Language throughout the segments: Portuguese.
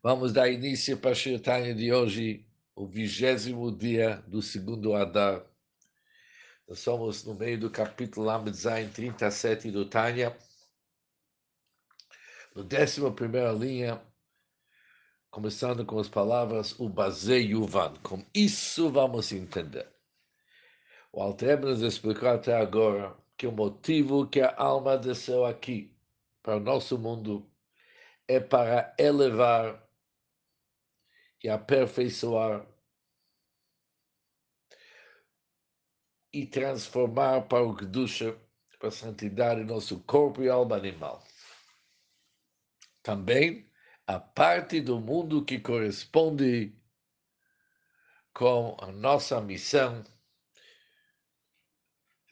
Vamos dar início para a Shir Tanya de hoje, o 20º dia do segundo Adar. Nós somos no meio do capítulo Lamed Zayin 37 do Tanya. No 11ª linha, começando com as palavras o Bazei Yuvan. Com isso vamos entender. O Alter Rebbe nos explicou até agora que o motivo que a alma desceu aqui para o nosso mundo é para elevar e aperfeiçoar e transformar para o Kedusha, para a santidade, nosso corpo e alma animal. Também a parte do mundo que corresponde com a nossa missão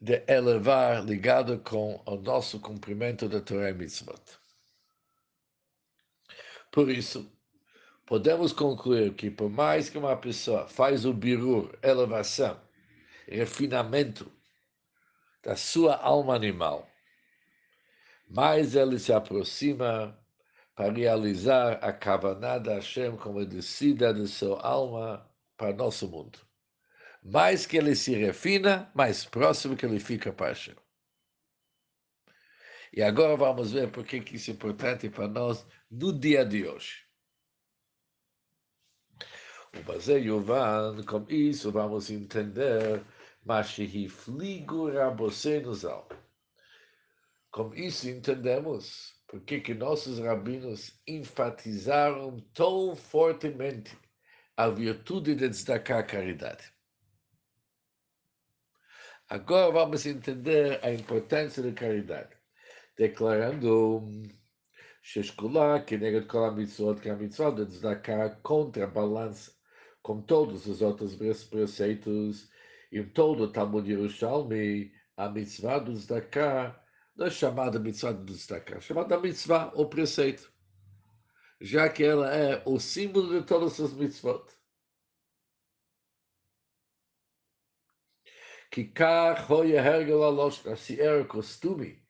de elevar, ligado com o nosso cumprimento da Torah e Mitzvot. Por isso, podemos concluir que por mais que uma pessoa faz o birur, elevação, refinamento da sua alma animal, mais ele se aproxima para realizar a Kavanah da Hashem como descida de sua alma para nosso mundo. Mais que ele se refina, mais próximo que ele fica para Hashem. E agora vamos ver por que isso é importante para nós no dia de hoje. O Bazei Yuvan, com isso vamos entender, com isso entendemos por que nossos rabinos enfatizaram tão fortemente a virtude de destacar a caridade. Agora vamos entender a importância da caridade, declarando que a mitzvah de tzedakah contrabalança com todos os outros preceitos e todo o Talmud Yerushalmi, a mitzvah de tzedakah não é chamada mitzvah de tzedakah, é chamada mitzvah ou preceito, já que ela é o símbolo de todas as mitzvot. Se era costume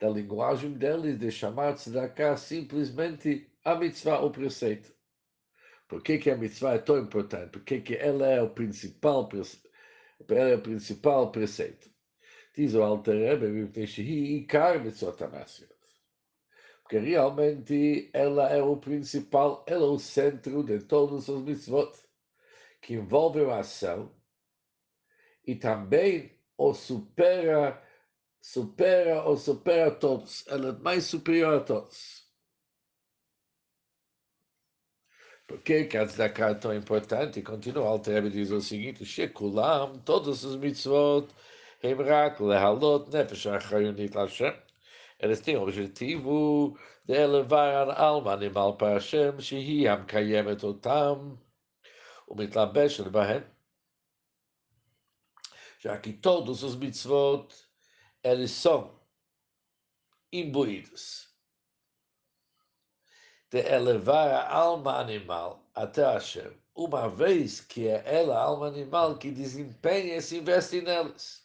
da linguagem deles de chamar tzedakah simplesmente a mitzvah ou preceito. Por que a mitzvah é tão importante? Por que ela é o principal preceito? Diz o Alter Rebbe, porque realmente ela é o principal, ela é o centro de todos os mitzvot que envolvem a ação e também supera a todos, ela é mais superior a todos. Por que a tzedakah é tão importante? Continua, o Alter Rebbe diz o seguinte, Shekulam, todos os mitzvot, Hemrak, Lehalot, Nefesh, Achayonit, Hashem, eles têm o objetivo de elevar a alma animal para Hashem, Shehi, Hamkayemet, Otam, Umitlabesh, Bahem, já que todos os mitzvot, eles são imbuídos de elevar a alma animal até Hashem, uma vez que é ela, a alma animal, que desempenha e se investe neles.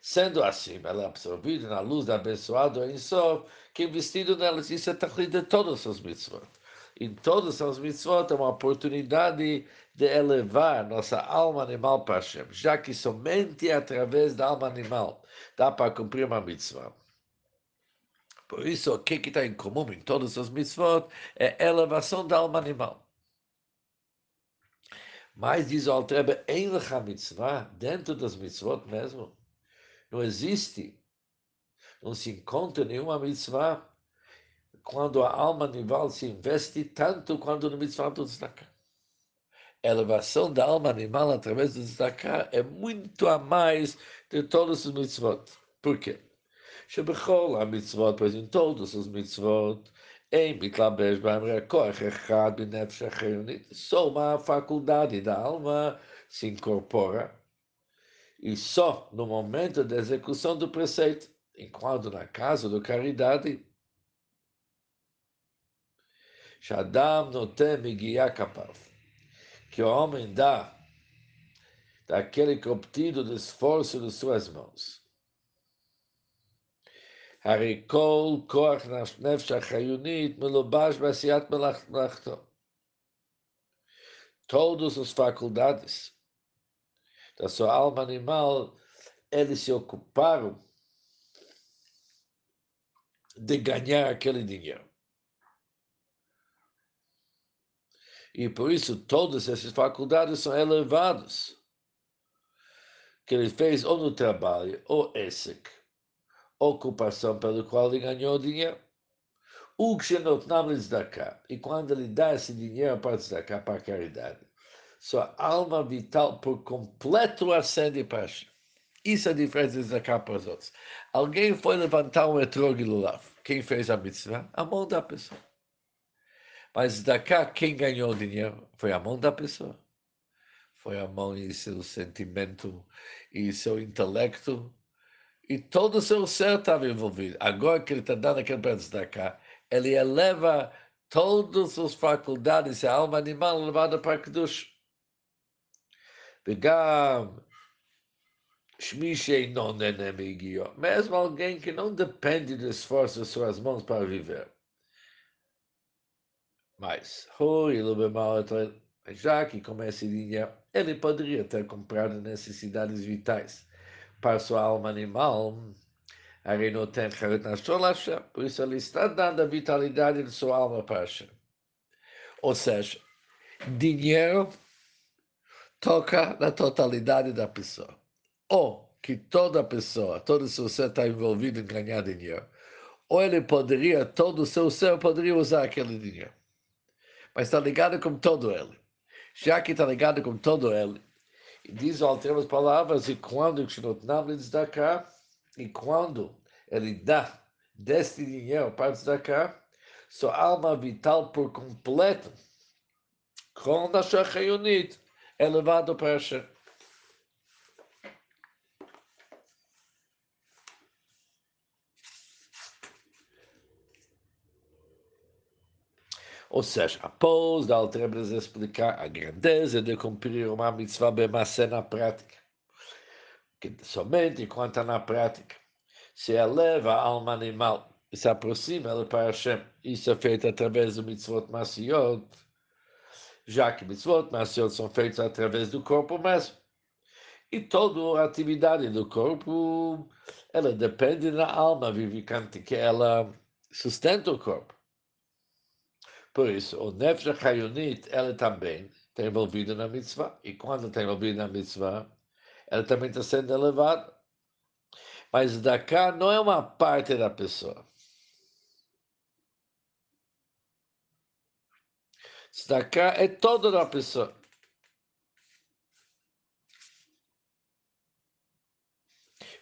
Sendo assim, ela é absorvida na luz da abençoada Ein Sof, que é investido neles. Isso é tachlit de todos os mitzvot. Em todos os mitzvot é uma oportunidade de elevar nossa alma animal para Hashem, já que somente através da alma animal dá para cumprir uma mitzvah. Por isso, o que está em comum em todos os mitzvot é a elevação da alma animal. Mas, diz o Alter Rebbe, em lecha mitzvah, dentro das mitzvot mesmo, não existe, não se encontra nenhuma mitzvah quando a alma animal se investe tanto quanto no mitzvah do tzedakah. A elevação da alma animal através do tzedakah é muito a mais de todos os mitzvot. Por quê? Shebechol ha-mitzvot, pois em todos os mitzvot, em mitlabesh b'amrei koach echad b'nefesh achayonit, só uma faculdade da alma se incorpora e só no momento da execução do preceito, enquanto na casa da caridade, Shadam notem migiah kapav, que o homem dá daquele que obtido do esforço de suas mãos. Harikol koach nefesh achayonit melubash b'asiyat melachto, todas as faculdades da sua alma animal, eles se ocuparam de ganhar aquele dinheiro. E por isso todas essas faculdades são elevadas. Que ele fez ou no trabalho, ou ESEC, ocupação pela qual ele ganhou dinheiro. O que não destacar, e quando ele dá esse dinheiro para destacar para a caridade, sua alma vital por completo acende paixão. Isso é a diferença de destacar para os outros. Alguém foi levantar um etrogilo lá. Quem fez a mitzvah? A mão da pessoa. Mas destacar quem ganhou o dinheiro foi a mão da pessoa. Foi a mão e seu sentimento e seu intelecto. E todo o seu ser estava envolvido. Agora que ele está dando aquele para destacar, ele eleva todas as faculdades, a alma animal levada para Kedush. Mesmo alguém que não depende do esforço de suas mãos para viver. Mas, já que com esse dinheiro, ele poderia ter comprado necessidades vitais para sua alma animal. Por isso ele está dando a vitalidade de sua alma para Hashem. Ou seja, dinheiro toca na totalidade da pessoa. Ou que toda pessoa, todo o seu ser está envolvido em ganhar dinheiro. Ou ele poderia, todo o seu ser poderia usar aquele dinheiro. Mas está ligado com todo ele. Já que está ligado com todo ele, e diz alternas palavras, e quando ele dá deste dinheiro para destacar, sua alma vital por completo, com a Shachayunit, elevado para Hashem. Ou seja, após da Altrebes explicar a grandeza de cumprir uma mitzvah bemassé na prática, que somente quando está na prática, se eleva a alma animal e se aproxima ela para Hashem. Isso é feito através do mitzvot massiot, já que mitzvot massiot são feitos através do corpo mesmo. E toda a atividade do corpo, ela depende da alma vivificante que ela sustenta o corpo. Por isso, o Nefesh Hayunit, ela também está envolvida na mitzvah. E quando está envolvida na mitzvah, ela também está sendo elevada. Mas Dakar não é uma parte da pessoa. Dakar é toda a pessoa.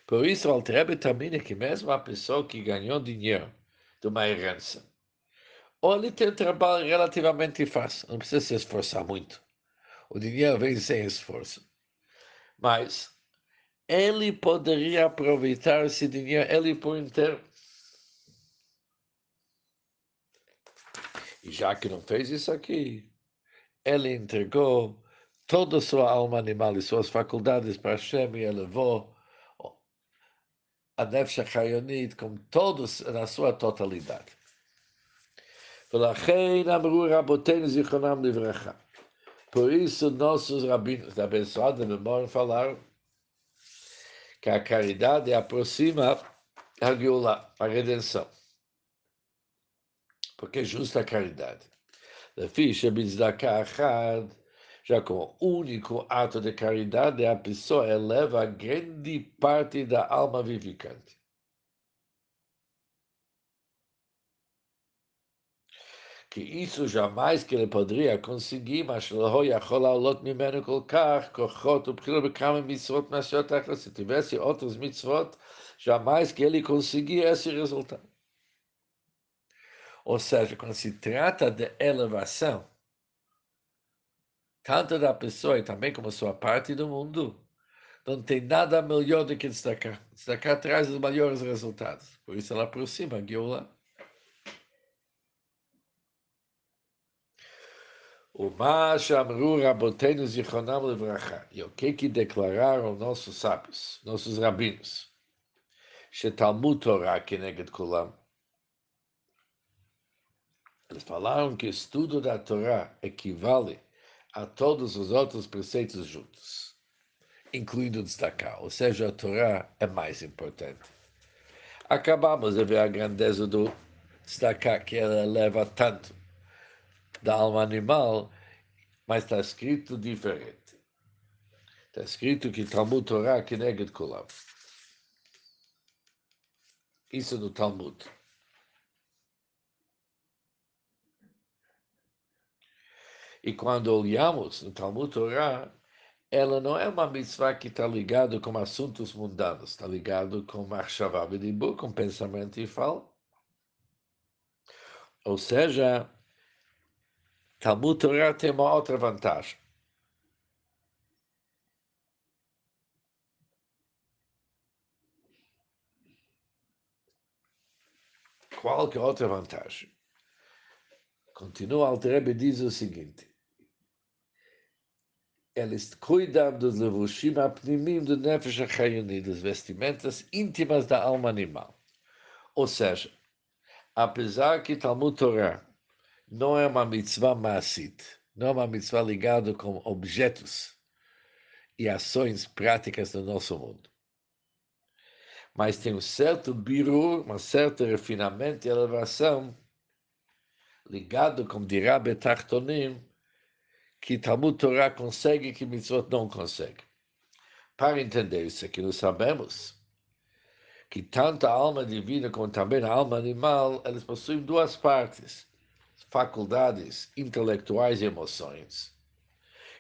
Por isso, o Alter Rebbe termina que mesmo a pessoa que ganhou dinheiro de uma herança, ou ele tem um trabalho relativamente fácil, não precisa se esforçar muito. O dinheiro vem sem esforço. Mas ele poderia aproveitar esse dinheiro, ele por inteiro. E já que não fez isso aqui, ele entregou toda a sua alma animal e suas faculdades para Hashem e elevou a Nefesh Hayonit com todos na sua totalidade. Por isso nossos rabinos da abençoada memória falaram que a caridade aproxima a Geula, a redenção. Porque é justa a caridade. Já com o único ato de caridade, a pessoa eleva grande parte da alma vivificante. Que isso jamais que ele poderia conseguir, mas se tivesse outras mitzvot, jamais que ele conseguia esse resultado. Ou seja, quando se trata de elevação, tanto da pessoa e também como sua parte do mundo, não tem nada melhor do que destacar. Destacar traz os maiores resultados. Por isso ela aproxima a Geula. E o que declararam nossos sábios, nossos rabinos? Eles falaram que o estudo da Torá equivale a todos os outros preceitos juntos, incluindo destacar, ou seja, a Torá é mais importante. Acabamos de ver a grandeza do destacar que ela leva tanto da alma animal, mas está escrito diferente. Está escrito que Talmud Torá que neged kulam. Isso no Talmud. E quando olhamos no Talmud Torá, ela não é uma mitzvah que está ligada com assuntos mundanos, está ligada com machshavá v'dibur, com pensamento e fala. Ou seja, Talmud Torá tem uma outra vantagem. Qual que é a outra vantagem? Continua, Alter Rebbe diz o seguinte: eles cuidam dos levushim apnimim do nefesh hachayoni, das vestimentas íntimas da alma animal. Ou seja, apesar que Talmud Torá não é uma mitzvah maasit, não é uma mitzvah ligada com objetos e ações práticas do nosso mundo, mas tem um certo birur, um certo refinamento e elevação ligado com dirá betachtonim, que Talmud Torá consegue que mitzvot não consegue. Para entender isso aqui, nós sabemos que tanto a alma divina como também a alma animal, elas possuem duas partes, faculdades intelectuais e emoções,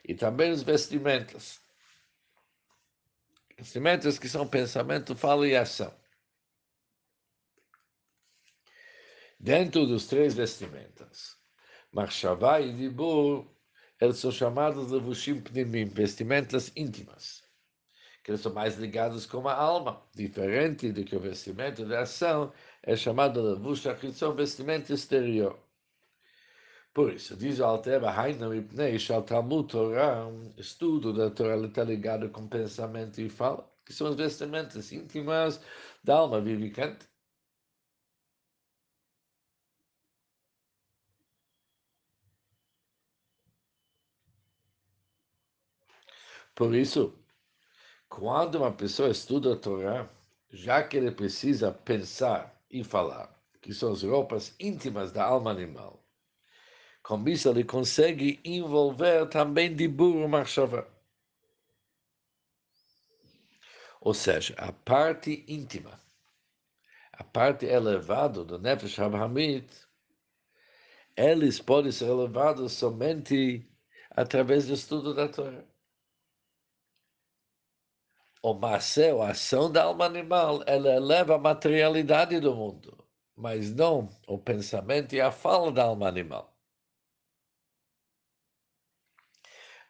e também os vestimentas. Vestimentas que são pensamento, fala e ação. Dentro dos três vestimentas, machshavá e dibur, eles são chamados de levushim pnimim, vestimentas íntimas, que eles são mais ligados com a alma, diferente do que o vestimento da ação, é chamado de levush hachitzon, vestimento exterior. Por isso, diz o Alter Rebbe, Hainu mipnei shal Talmud Torá, estudo da Torá está ligado com pensamento e fala, que são as vestimentas íntimas da alma vivificante. Por isso, quando uma pessoa estuda a Torá, já que ele precisa pensar e falar, que são as roupas íntimas da alma animal, com isso ele consegue envolver também dibur e machshavá. Ou seja, a parte íntima, a parte elevada do nefesh hapnimit, eles podem ser elevados somente através do estudo da Torá. O maasé, a ação da alma animal, ela eleva a materialidade do mundo, mas não o pensamento e a fala da alma animal.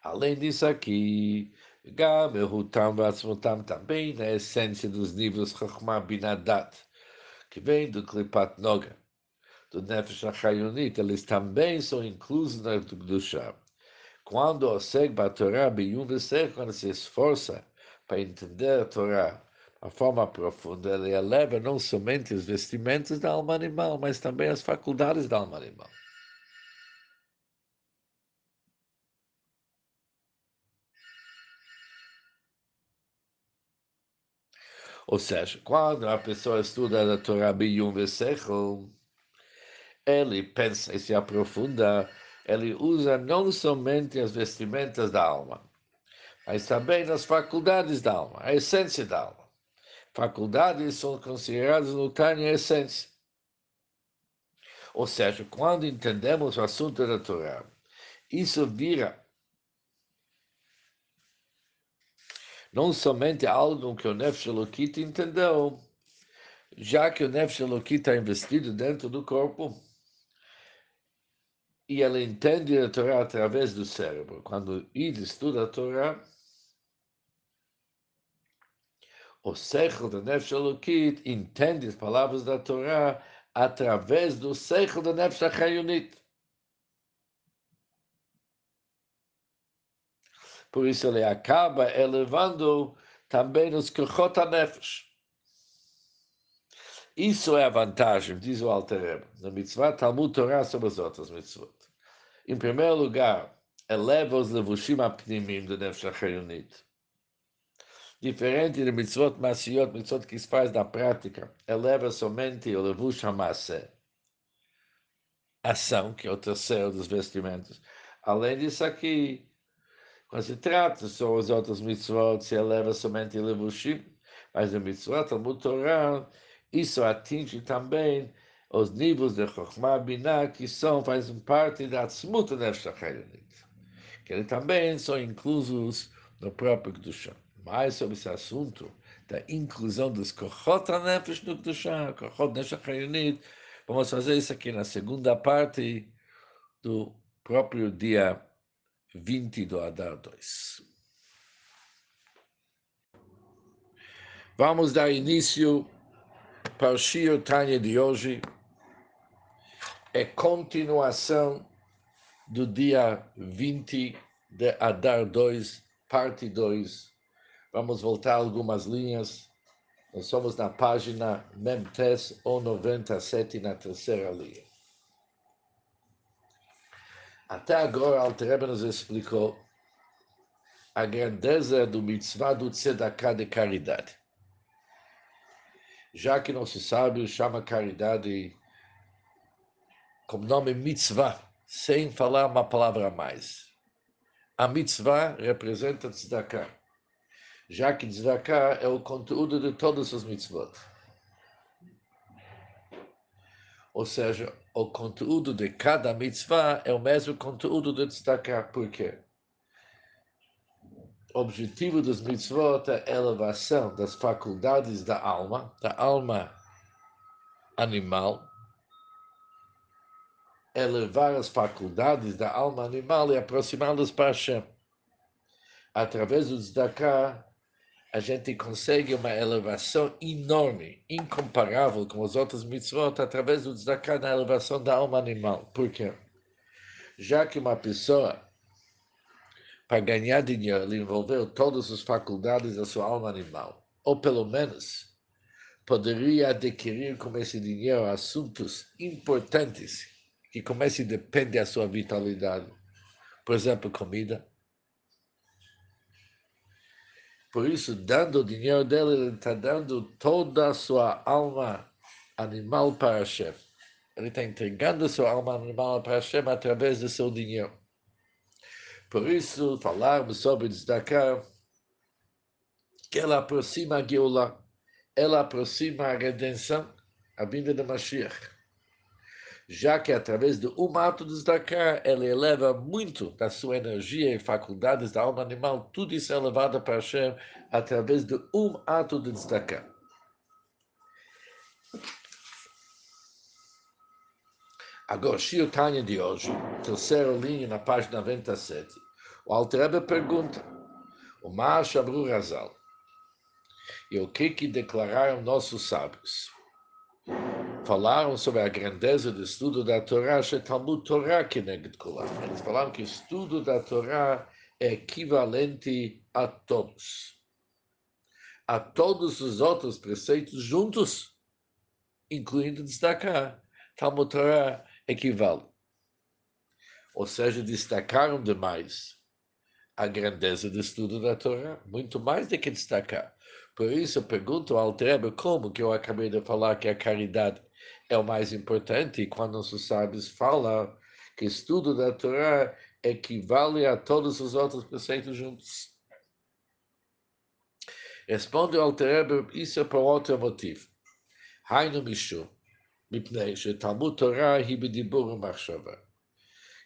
Além disso aqui, Gam Ehutam Vatzmutam também na essência dos níveis Chachma Binadat, que vem do Klipat Noga, do Nefesh Hachayonit, eles também são inclusos na Kedushá. Quando o segue a Torá, quando se esforça para entender a Torá de forma profunda, ele eleva não somente os vestimentos da alma animal, mas também as faculdades da alma animal. Ou seja, quando a pessoa estuda a Torá biyum v'sechel, ele pensa e se aprofunda, ele usa não somente as vestimentas da alma, mas também nas faculdades da alma, a essência da alma. Faculdades são consideradas no Tânia a essência. Ou seja, quando entendemos o assunto da Torá, isso vira não somente algo que o Nefesh Elokit entendeu, já que o Nefesh Elokit está investido dentro do corpo, e ele entende a Torá através do cérebro. Quando ele estuda a Torá, o seichel do nefesh elokit entende as palavras da Torá através do seichel do nefesh hachayonit. Por isso ele acaba elevando também os kochot hanefesh. Isso é a vantagem, diz o Alter Rebbe, na mitzvah Talmud Torá sobre as outras mitzvot. Em primeiro lugar, eleva os levushim apnimim do nefesh ha'chayonit. Diferente de mitzvot massiot, mitzvot que se faz na prática, eleva somente o levush ha'masseh, ação, que é o terceiro dos vestimentos. Além disso aqui, quando se trata sobre as outras mitzvot, se eleva somente o levushim, mas a mitzvot, Talmud Torah, isso atinge também os níveis de Chokhmah Binah, que são, fazem parte da Atzmut Nefesh HaChayonit, que eles também são inclusos no próprio Kedushá. Mais sobre esse assunto da inclusão dos Kochot HaNefesh no Kedushá, Kochot Nefesh HaChayonit, vamos fazer isso aqui na segunda parte do próprio dia 20 do Adar 2. Vamos dar início para o Shir Tanya de hoje. É continuação do dia 20 de Adar 2, parte 2. Vamos voltar algumas linhas. Nós somos na página Memtes, ou 97, na terceira linha. Até agora, Alter Rebbe nos explicou a grandeza do mitzvah do tzedakah, de caridade. Já que nosso sábio chama caridade como nome mitzvah, sem falar uma palavra a mais. A mitzvah representa tzedakah, já que tzedakah é o conteúdo de todos os mitzvot. Ou seja, o conteúdo de cada mitzvah é o mesmo conteúdo de tzedakah. Por quê? O objetivo dos mitzvot é a elevação das faculdades da alma animal. Elevar as faculdades da alma animal e aproximá-las para Hashem. Através do tzedakah, a gente consegue uma elevação enorme, incomparável com os outros mitzvot, através do tzedakah, na elevação da alma animal. Por quê? Já que uma pessoa, para ganhar dinheiro, ele envolveu todas as faculdades da sua alma animal, ou pelo menos poderia adquirir com esse dinheiro assuntos importantes que com esse depende da sua vitalidade. Por exemplo, comida. Por isso, dando o dinheiro dele, ele está dando toda a sua alma animal para Hashem. Ele está entregando a sua alma animal para Hashem através do seu dinheiro. Por isso, falarmos sobre tzedakah, que ela aproxima a Geulah, ela aproxima a redenção, a vinda de Mashiach. Já que através de um ato de tzedakah, ele eleva muito da sua energia e faculdades da alma animal, tudo isso é elevado para Hashem através de um ato de tzedakah. Agora, Shir Tanya de hoje, terceira linha na página 97. O Alter Rebbe pergunta, o Ma Shamru Razal, e o que declararam nossos sábios? Falaram sobre a grandeza do estudo da Torá, Talmud Torá Keneged Kulam. Eles falaram que o estudo da Torá é equivalente a todos os outros preceitos juntos, incluindo destacar. Talmud Torá equivale. Ou seja, destacaram demais a grandeza do estudo da Torá, muito mais do que destacar. Por isso, eu pergunto ao Alter Rebbe como que eu acabei de falar que a caridade é o mais importante, e quando nossos sábios falam que o estudo da Torá equivale a todos os outros preceitos juntos. Responde o Alter Rebbe, isso é por outro motivo. Hainu Mishu, Mipnei, Talmud Torá hi b'dibur u'machshava.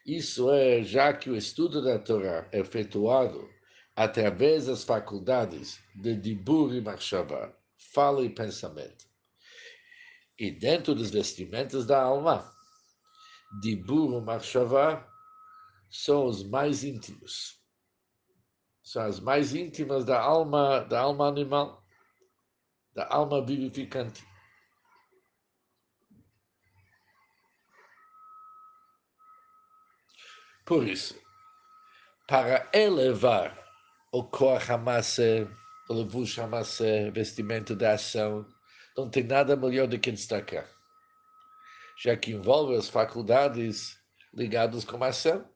Isso é, já que o estudo da Torá é efetuado através das faculdades de dibur e machshava, fala e pensamento. E dentro dos vestimentos da alma, dibur e machshava são os mais íntimos. São as mais íntimas da alma animal, da alma vivificante. Por isso, para elevar o koach hamasseh, o levush hamasseh, vestimento da ação, não tem nada melhor do que destacar, já que envolve as faculdades ligadas com a ação.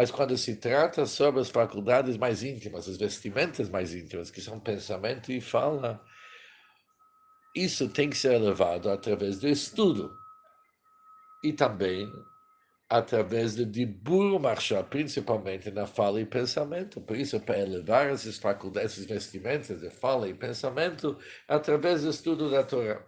mas quando se trata sobre as faculdades mais íntimas, as vestimentas mais íntimas, que são pensamento e fala, isso tem que ser elevado através do estudo e também através do dibur marchá, principalmente na fala e pensamento. Por isso, para elevar essas faculdades, esses vestimentas de fala e pensamento, através do estudo da Torá.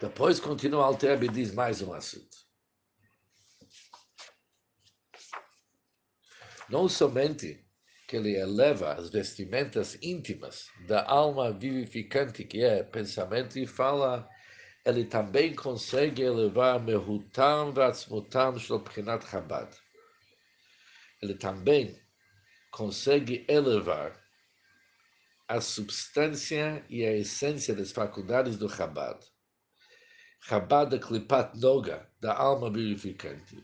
Depois continua Alter Rebbe e diz mais um assunto. Não somente que ele eleva as vestimentas íntimas da alma vivificante, que é pensamento e fala, ele também consegue elevar Mehutam Vatzmutam Shel Bchinat Chabad. Ele também consegue elevar a substância e a essência das faculdades do Chabad. Chabad Klipat Noga, da alma vivificante.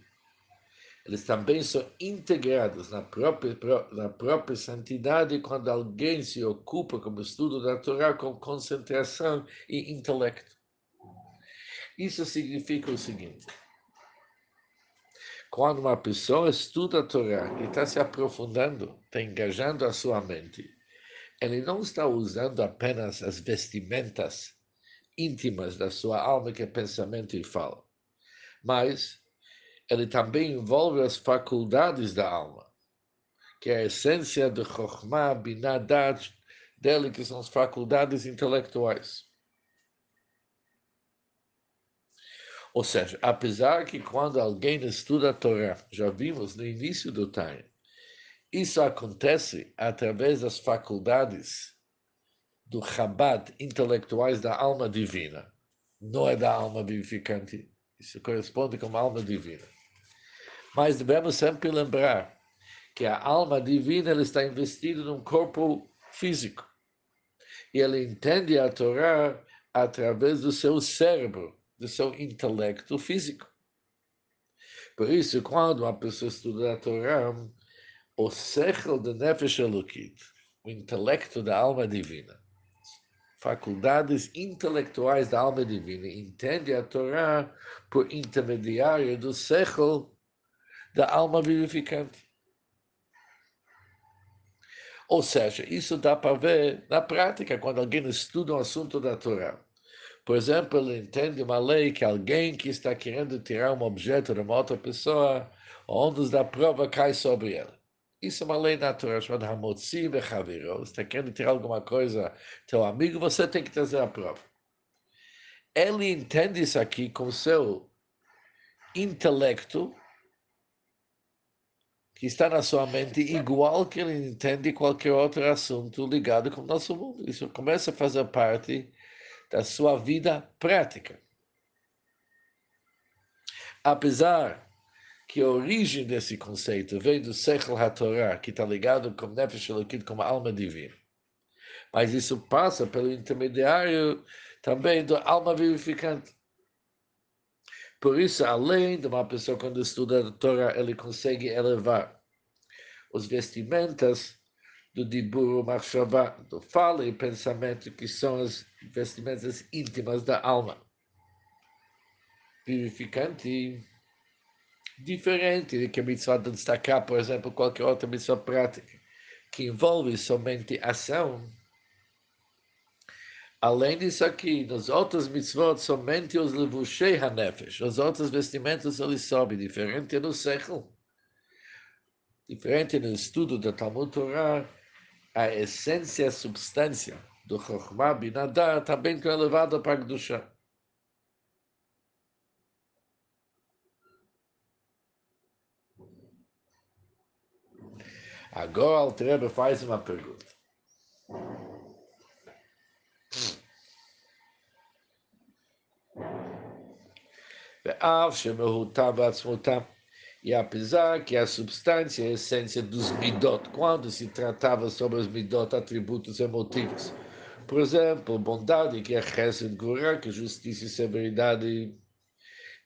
Eles também são integrados na própria santidade quando alguém se ocupa com o estudo da Torá com concentração e intelecto. Isso significa o seguinte: quando uma pessoa estuda a Torá e está se aprofundando, está engajando a sua mente, ele não está usando apenas as vestimentas íntimas da sua alma, que é pensamento e fala, mas ele também envolve as faculdades da alma, que é a essência de Chokhmah, Binah, Dat, dele, que são as faculdades intelectuais. Ou seja, apesar que quando alguém estuda a Torá, já vimos no início do Tânia, isso acontece através das faculdades do Chabad, intelectuais da alma divina, não é da alma vivificante. Isso corresponde com a alma divina. Mas devemos sempre lembrar que a alma divina ela está investida num corpo físico. E ela entende a Torá através do seu cérebro, do seu intelecto físico. Por isso, quando uma pessoa estuda a Torá, o sechel de Nefesh Elokit, o intelecto da alma divina, faculdades intelectuais da alma divina, entende a Torá por intermediário do sechel da alma vivificante. Ou seja, isso dá para ver na prática, quando alguém estuda um assunto da Torá. Por exemplo, ele entende uma lei que alguém que está querendo tirar um objeto de uma outra pessoa, o ônus da prova cai sobre ela. Isso é uma lei natural, chamada Hamotzi Bechaviro. Você está querendo tirar alguma coisa teu amigo, você tem que trazer a prova. Ele entende isso aqui com seu intelecto, que está na sua mente, igual que ele entende qualquer outro assunto ligado com o nosso mundo. Isso começa a fazer parte da sua vida prática. Apesar que a origem desse conceito vem do Sechel HaTorah, que está ligado com Nefesh Elokit, com a alma divina. Mas isso passa pelo intermediário também da alma vivificante. Por isso, além de uma pessoa, quando estuda a Torá, ele consegue elevar os vestimentas do dibur machshavá, do fala e pensamento, que são as vestimentas íntimas da alma vivificante, diferente de que a mitzvah de destacar, por exemplo, qualquer outra mitzvah prática, que envolve somente ação. Além disso aqui, nos outros mitzvot, somente os levushei hanefesh, os outros vestimentos, eles sobem, diferente no sechel. Diferente no estudo da Talmud Torah, a essência e a substância do Chokhmah Binah Dat também está elevada para a Kedushá. Agora, Alter Rebbe faz uma pergunta. E apesar que a substância e a essência dos midot, quando se tratava sobre os midot, atributos emotivos, por exemplo, bondade, que é chesed gvurá, que é justiça e severidade,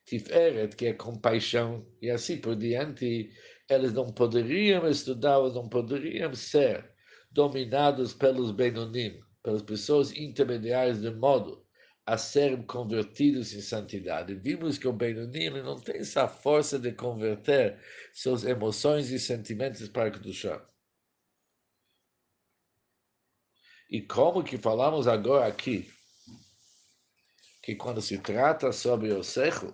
tiferet, que é compaixão, e assim por diante, eles não poderiam estudar, ou não poderiam ser dominados pelos Benonim, pelas pessoas intermediárias de modo a serem convertidos em santidade. Vimos que o Benoni não tem essa força de converter suas emoções e sentimentos para Kedushá. E como que falamos agora aqui, que quando se trata sobre o Sechu,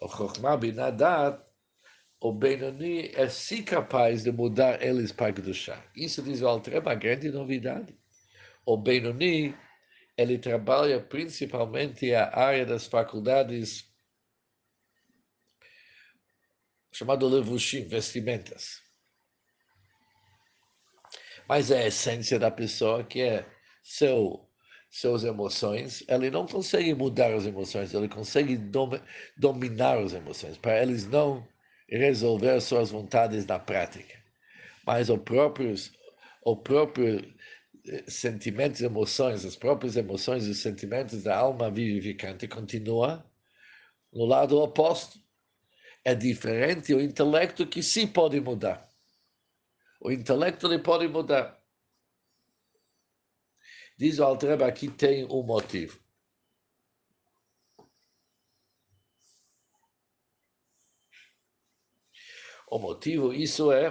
o Chokhmah Binadat, o Benoni é sim capaz de mudar eles para Kedushá. Isso, diz o Alter, uma grande novidade. O Benoni, ele trabalha principalmente a área das faculdades chamado levushim, vestimentas. Mas a essência da pessoa, que é suas emoções, ele não consegue mudar as emoções, ele consegue dominar as emoções, para eles não resolver suas vontades na prática. Mas o próprio sentimentos e emoções, as próprias emoções e sentimentos da alma vivificante continua no lado oposto. É diferente o intelecto, que sim pode mudar. O intelecto ele pode mudar. Diz o Alter Rebbe, aqui tem um motivo. O motivo, isso é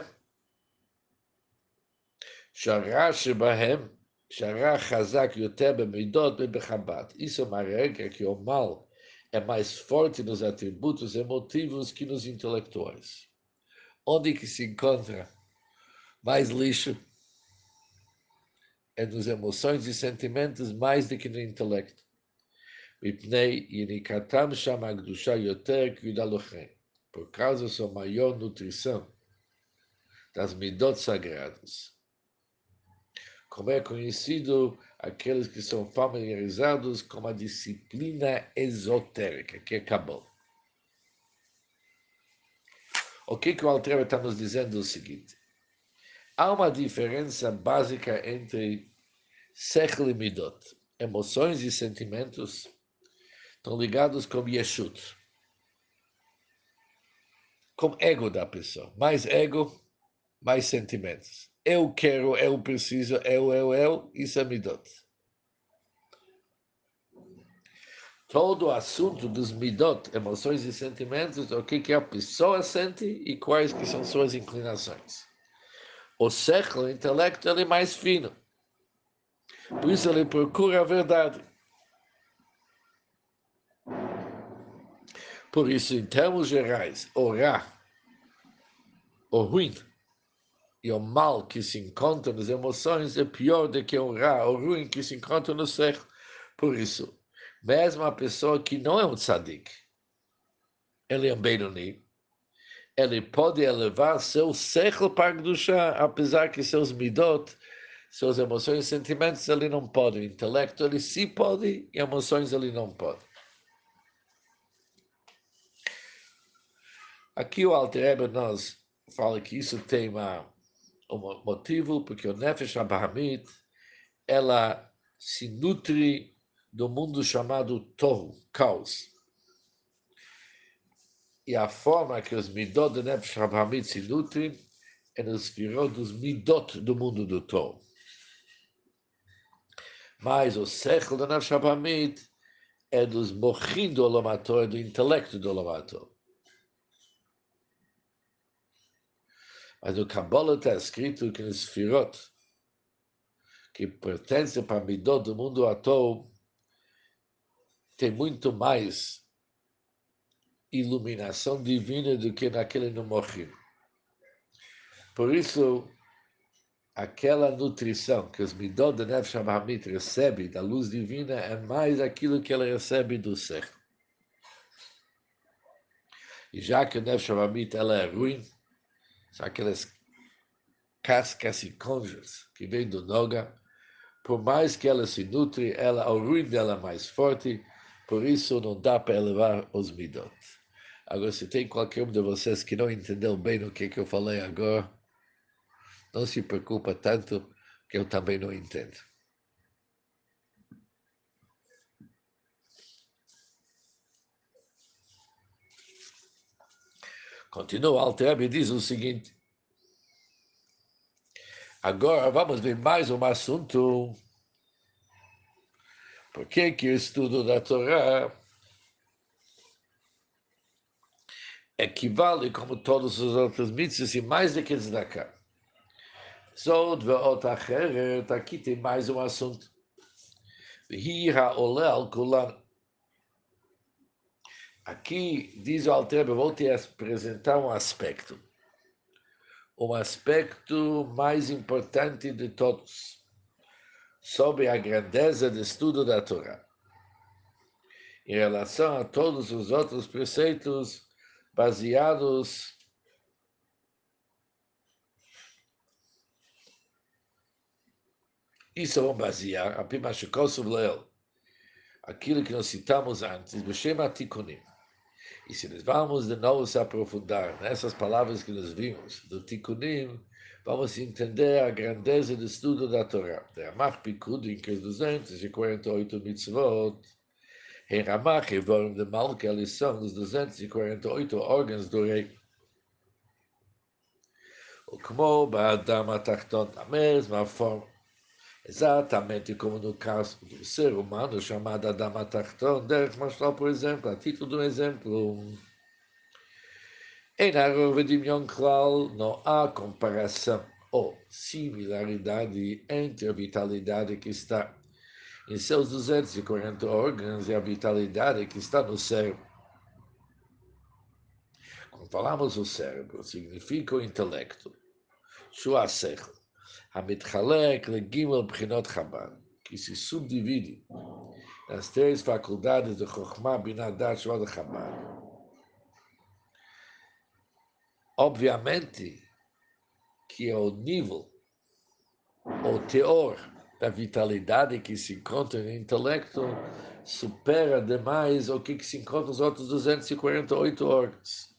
isso é uma regra, que o mal é mais forte nos atributos emotivos que nos intelectuais. Onde que se encontra mais lixo é nos emoções e sentimentos mais do que no intelecto. Por causa da sua maior nutrição das midot sagradas. Como é conhecido, aqueles que são familiarizados com a disciplina esotérica, que é Kabbalah. O que o Alter Rebbe está nos dizendo é o seguinte. Há uma diferença básica entre Sechel e Midot. Emoções e sentimentos estão ligados com Yeshut, com o ego da pessoa. Mais ego, mais sentimentos. Eu quero, eu preciso, eu, isso é midot. Todo o assunto dos midot, emoções e sentimentos, o que a pessoa sente e quais que são suas inclinações. O século, o intelecto, ele é mais fino. Por isso ele procura a verdade. Por isso, em termos gerais, o ruim, e o mal que se encontra nas emoções é pior do que o ruim que se encontra no ser. Por isso, mesmo a pessoa que não é um tzadik, ele é um benoni, ele pode elevar seu ser para Kedushá, apesar que seus midot, suas emoções e sentimentos, ele não pode. O intelecto, ele sim pode, e emoções, ele não pode. Aqui o Alter Rebbe nós fala que isso tem um motivo, porque o Nefesh HaBahamit, ela se nutre do mundo chamado Tohu, caos. E a forma que os Midot do Nefesh HaBahamit se nutrem é nos virou dos Midot do mundo do Tohu. Mas o Sechel do Nefesh HaBahamit é dos Mochim do Olam HaTorah, é do intelecto do Olam HaTorah. Mas no Kabbalah está escrito que nos Sefirot, que pertence para Midot do mundo à toa, tem muito mais iluminação divina do que naquele no Mochim. Por isso, aquela nutrição que os Midot do Nefesh HaBahamit recebe da luz divina é mais aquilo que ela recebe do ser. E já que o Nefesh HaBahamit ela é ruim, são aquelas cascas e conchas que vêm do Noga. Por mais que ela se nutre, o ruim dela é mais forte, por isso não dá para elevar os midot. Agora, se tem qualquer um de vocês que não entendeu bem o que eu falei agora, não se preocupa tanto, que eu também não entendo. Continua o Alter Rebbe e diz o seguinte. Agora vamos ver mais um assunto. Por que que o estudo da Torá equivale como todos os outros mitzvot e mais do que tzedakah? Zod ve'ot acheret, aqui tem mais um assunto. Hi ha'oleh al kulan. Aqui diz o Alter Rebbe, vou te apresentar um aspecto mais importante de todos, sobre a grandeza do estudo da Torá, em relação a todos os outros preceitos baseados isso vão basear, aquilo que nós citamos antes, B'Shem HaTikunim. E se nós vamos de novo se aprofundar nessas palavras que nós vimos do Tikunim, vamos entender a grandeza do estudo da Torá. De Ramach Pikudim, que é 248 mitzvot, em Ramach e Vorim de Malka, a lição dos 248 órgãos do rei. O Kmo Ba'adam HaTachton, a mesma forma, exatamente como no caso do ser humano chamado Adam HaTachton, Derech Mashal, por exemplo, a título de um exemplo. Em Aror V'Dimyon Klal, não há comparação ou similaridade entre a vitalidade que está em seus 240 órgãos e a vitalidade que está no cérebro. Quando falamos o cérebro, significa o intelecto, Shua Sechel, המתחלק לגימל בחינות חב"ד, כי זה סובדיבידי, as três faculdades de Chokhmah, Binah, Daat, Shuah de Chabad. Obviamente que é o nível, o teor da vitalidade que se encontra no intelecto supera demais o que se encontra nos outros 248 órgãos.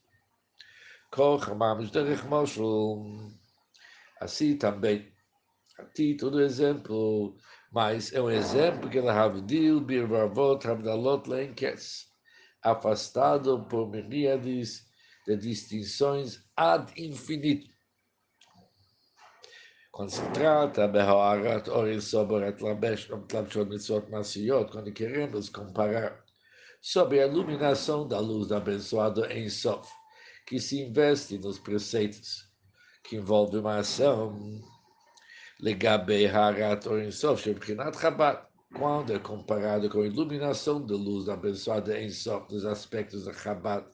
Koch, Mamish, Derech Moshul. Assim também, a título do exemplo, mas é um exemplo que Havdil Birvavot Havdalot Lenkes, afastado por miríades de distinções ad infinito. Quando se trata Behoarat Orin Soborat Labesh Omtlapshot Mitzvot Masiot, quando queremos comparar sobre a iluminação da luz do abençoado Ein Sof, que se investe nos preceitos, que envolve uma ação legabei harat orin sof shebchinat Chabad, quando é comparado com a iluminação da luz da abençoada Ein Sof dos aspectos da Chabad,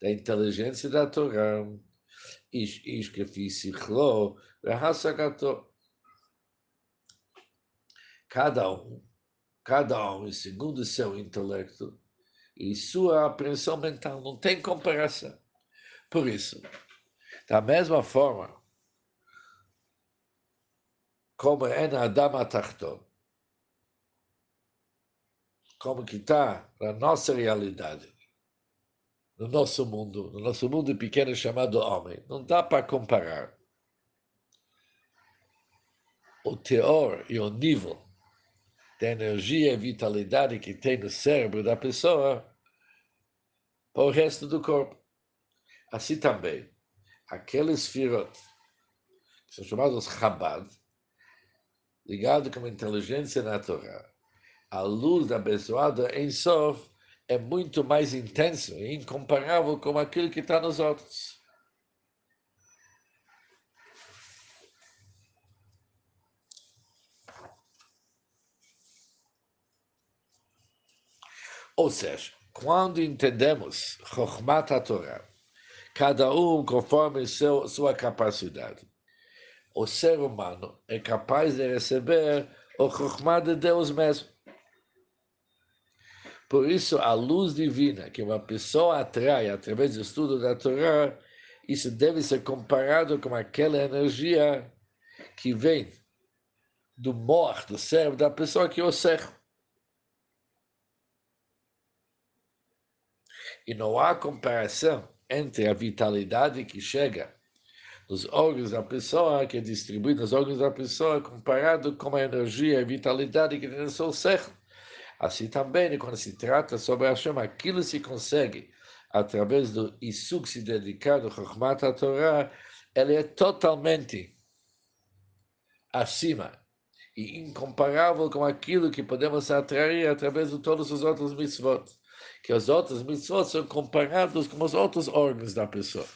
da inteligência da Torá, ish kefi sichlo v'hasagato. Cada um, segundo seu intelecto e sua apreensão mental, não tem comparação. Por isso, da mesma forma como é na Adam HaTachton, como que está na nossa realidade, no nosso mundo pequeno chamado homem, não dá para comparar o teor e o nível da energia e vitalidade que tem no cérebro da pessoa para o resto do corpo. Assim também, aqueles firot, que são chamados Chabad, ligado com a inteligência natural, a luz da abençoada Ein Sof é muito mais intenso e incomparável com aquilo que está nos outros. Ou seja, quando entendemos Chokhmat HaTorah, cada um conforme sua capacidade, o ser humano é capaz de receber o Chokhmah de Deus mesmo. Por isso, a luz divina que uma pessoa atrai através do estudo da Torá, isso deve ser comparado com aquela energia que vem do morto, do cérebro da pessoa que é o cérebro. E não há comparação entre a vitalidade que chega nos órgãos da pessoa, que é distribuída nos órgãos da pessoa, comparado com a energia e vitalidade que tem no seu ser. Assim também, quando se trata sobre a Hashem, aquilo se consegue através do Isuk se dedicado ao Chokhmat HaTorah, ele é totalmente acima e incomparável com aquilo que podemos atrair através de todos os outros mitzvot, que os outros mitzvot são comparados com os outros órgãos da pessoa.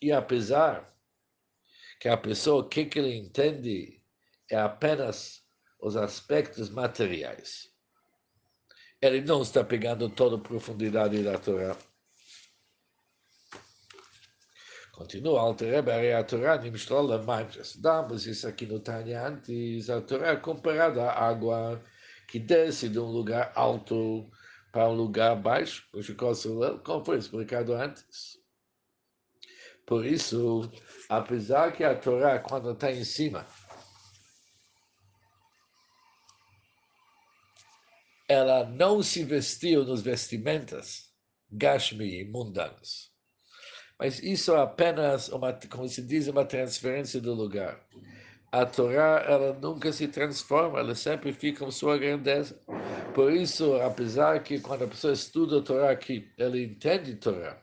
E apesar que a pessoa, o que ele entende é apenas os aspectos materiais. Ele não está pegando toda a profundidade da Torá. Continua, a Torá, já estudamos isso aqui no Tânia antes, a Torá é comparada à água que desce de um lugar alto para um lugar baixo, como foi explicado antes. Por isso, apesar que a Torá, quando está em cima, ela não se vestiu nos vestimentas gashmi, mundanos. Mas isso é apenas, como se diz, uma transferência do lugar. A Torá, ela nunca se transforma, ela sempre fica com sua grandeza. Por isso, apesar que quando a pessoa estuda a Torá aqui, ela entende a Torá,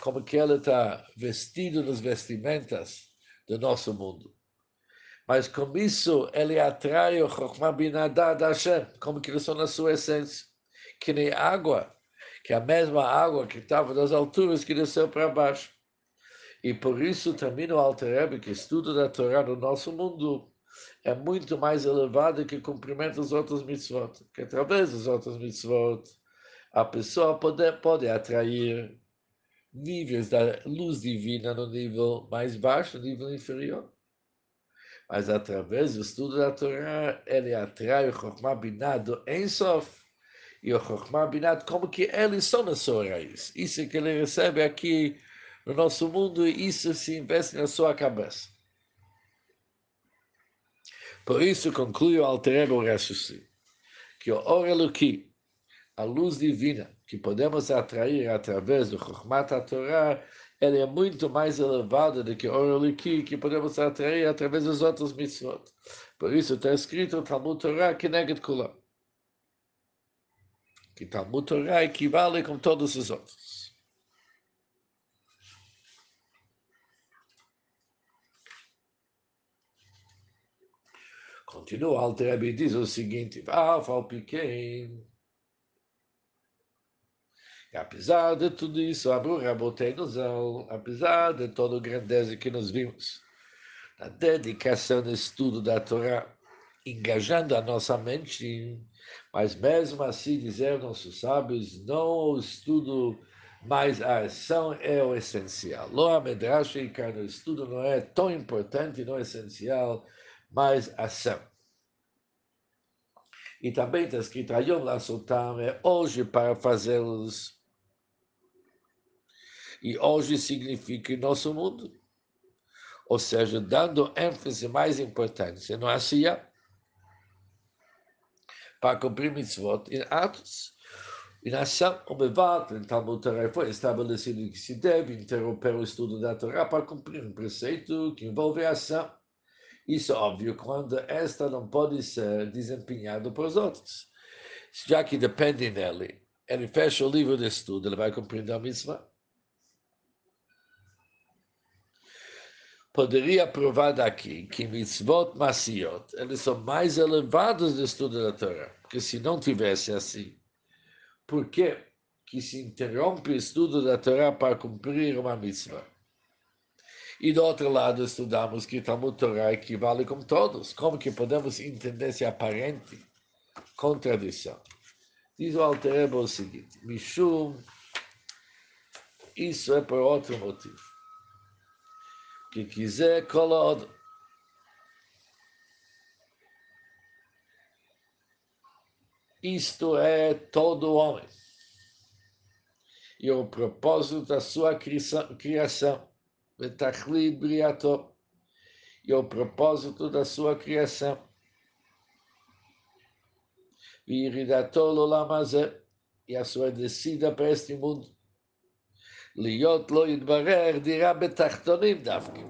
como que ela está vestida nos vestimentas do nosso mundo. Mas com isso, ele atrai o Chokhmah Binadad Hashem, como que eles são na sua essência. Que nem água, que é a mesma água que estava nas alturas que desceu para baixo. E por isso também o Alter Rebbe, que estudo da Torá no nosso mundo, é muito mais elevado que cumprimento dos outros mitzvot. Que através dos outros mitzvot, a pessoa pode atrair níveis da luz divina no nível mais baixo, no nível inferior. Mas através do estudo da Torá, ele atrai o Chokhmah Binah do Ein Sof e o Chokhmah Binah como que eles são na sua raiz. Isso que ele recebe aqui no nosso mundo, isso se investe na sua cabeça. Por isso conclui o Alter Rebbe o raciocínio, que o Or Eloki, a luz divina que podemos atrair através do Chokhmah da Torá, ele é muito mais elevado do que o Or Eloki que podemos atrair através dos outros mitzvot. Por isso está escrito o Talmud Torá que neged kulam. Que Talmud Torá equivale com todos os outros. Continua, Alter Rebbe diz o seguinte, apesar de tudo isso, apesar de toda a grandeza que nós vimos, a dedicação no estudo da Torá, engajando a nossa mente, mas mesmo assim dizer nossos sábios, não o estudo, mas a ação é o essencial. Lo Medrash, o estudo não é tão importante, não é essencial, mas a ação. E também está escrito, Hayom Lasotam, é hoje para fazê-los. E hoje significa nosso mundo. Ou seja, dando ênfase mais importante, não é assim, para cumprir mitzvot em atos, em ação, o mevato, em Talmud Torá foi estabelecido que se deve interromper o estudo da Torá para cumprir um preceito que envolve a ação. Isso é óbvio quando esta não pode ser desempenhada por os outros. Já que depende dele, ele fecha o livro de estudo, ele vai cumprir a mitzvah. Poderia provar daqui que mitzvot maciot, eles são mais elevados do estudo da Torá, porque se não tivesse assim, por que se interrompe o estudo da Torá para cumprir uma mitzvah? E do outro lado estudamos que Talmud Torá equivale com todos, como que podemos entender essa aparente contradição? Diz o Alter Rebbe o seguinte, Mishum, isso é por outro motivo. Que quiser, colado. Isto é todo homem. E o propósito da sua criação. E o propósito da sua criação. E a sua descida para este mundo. להיות לא יתברר דירה בתחתונים דווקא.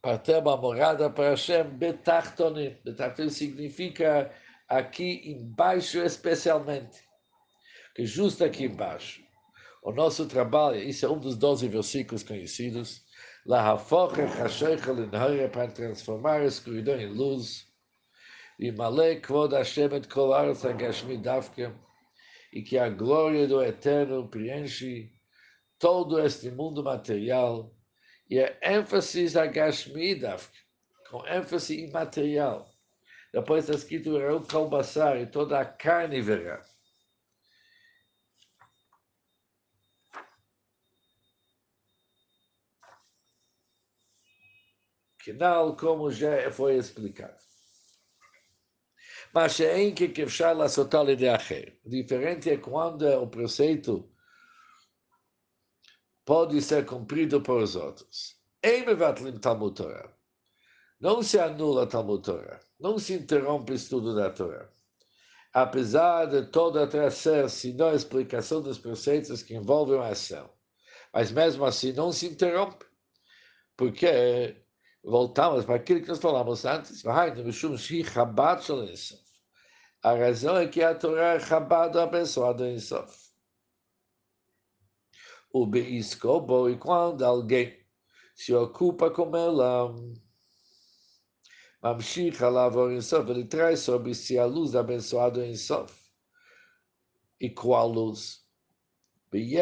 פרטר במורדה פרשם בתחתונים. בתחתונים significa aqui embaixo especialmente, que justo aqui embaixo, o nosso trabalho, isso é um dos 12 versículos conhecidos, para transformar a escuridão em luz, e que a glória do Eterno preenche todo este mundo material, e a ênfase da Gashmi Davka, com ênfase em material. Depois está escrito o Kalbassar, e toda a carne verá. Quinal, como já foi explicado. Mas é em que Kevshar Lassotal e Deacher. Diferente é quando o preceito pode ser cumprido por os outros. Em Mevatlim Talmud Torah. Não se anula Talmud Torah. Não se interrompe o estudo da Torah. Apesar de toda a trazer, senão a explicação dos preceitos que envolvem a ação. Mas mesmo assim não se interrompe. Porque voltamos para aquilo que nós falamos antes. A razão é que a Torá é Chabad abençoada em Sof. O beiscobo, e quando alguém se ocupa com ela, ele traz sobre si a luz abençoada em Sof. E qual luz? De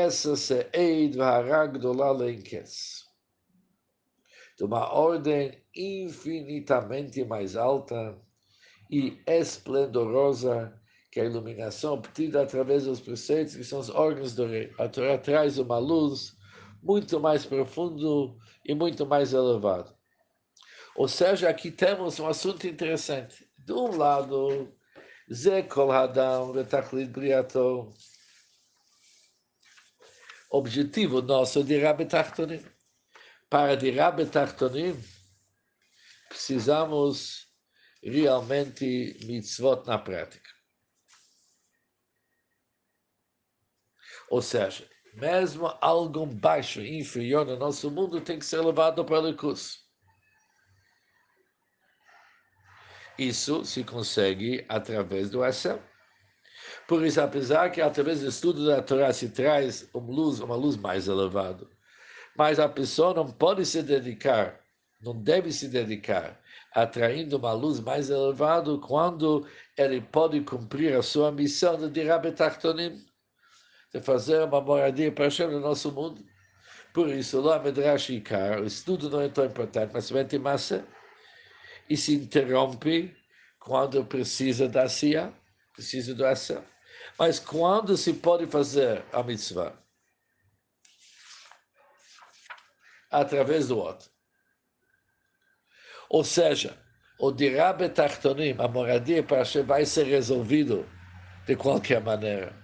uma ordem infinitamente mais alta e esplendorosa que a iluminação obtida através dos preceitos, que são os órgãos do rei. A Torá traz uma luz muito mais profunda e muito mais elevada. Ou seja, aqui temos um assunto interessante. De um lado, Zé Kol Hadam Betachlit Briato. Objetivo nosso de Rabbi Tachtonim. Para dirá Betachtonim, precisamos realmente mitzvot na prática. Ou seja, mesmo algo baixo, inferior no nosso mundo, tem que ser levado para o curso. Isso se consegue através do ação. Por isso, apesar que através do estudo da Torá se traz uma luz mais elevada, mas a pessoa não pode se dedicar, não deve se dedicar, atraindo uma luz mais elevada quando ele pode cumprir a sua missão de dirá Betachtonim, de fazer uma moradia para Hashem no nosso mundo. Por isso, lá Midrash Ikar, o estudo não é tão importante, mas somente em massa, e se interrompe quando precisa da Siyah, precisa do ação. Mas quando se pode fazer a mitzvah? Através do outro. Ou seja, o dirá Betachtonim, a moradia para Hashem, vai ser resolvido de qualquer maneira.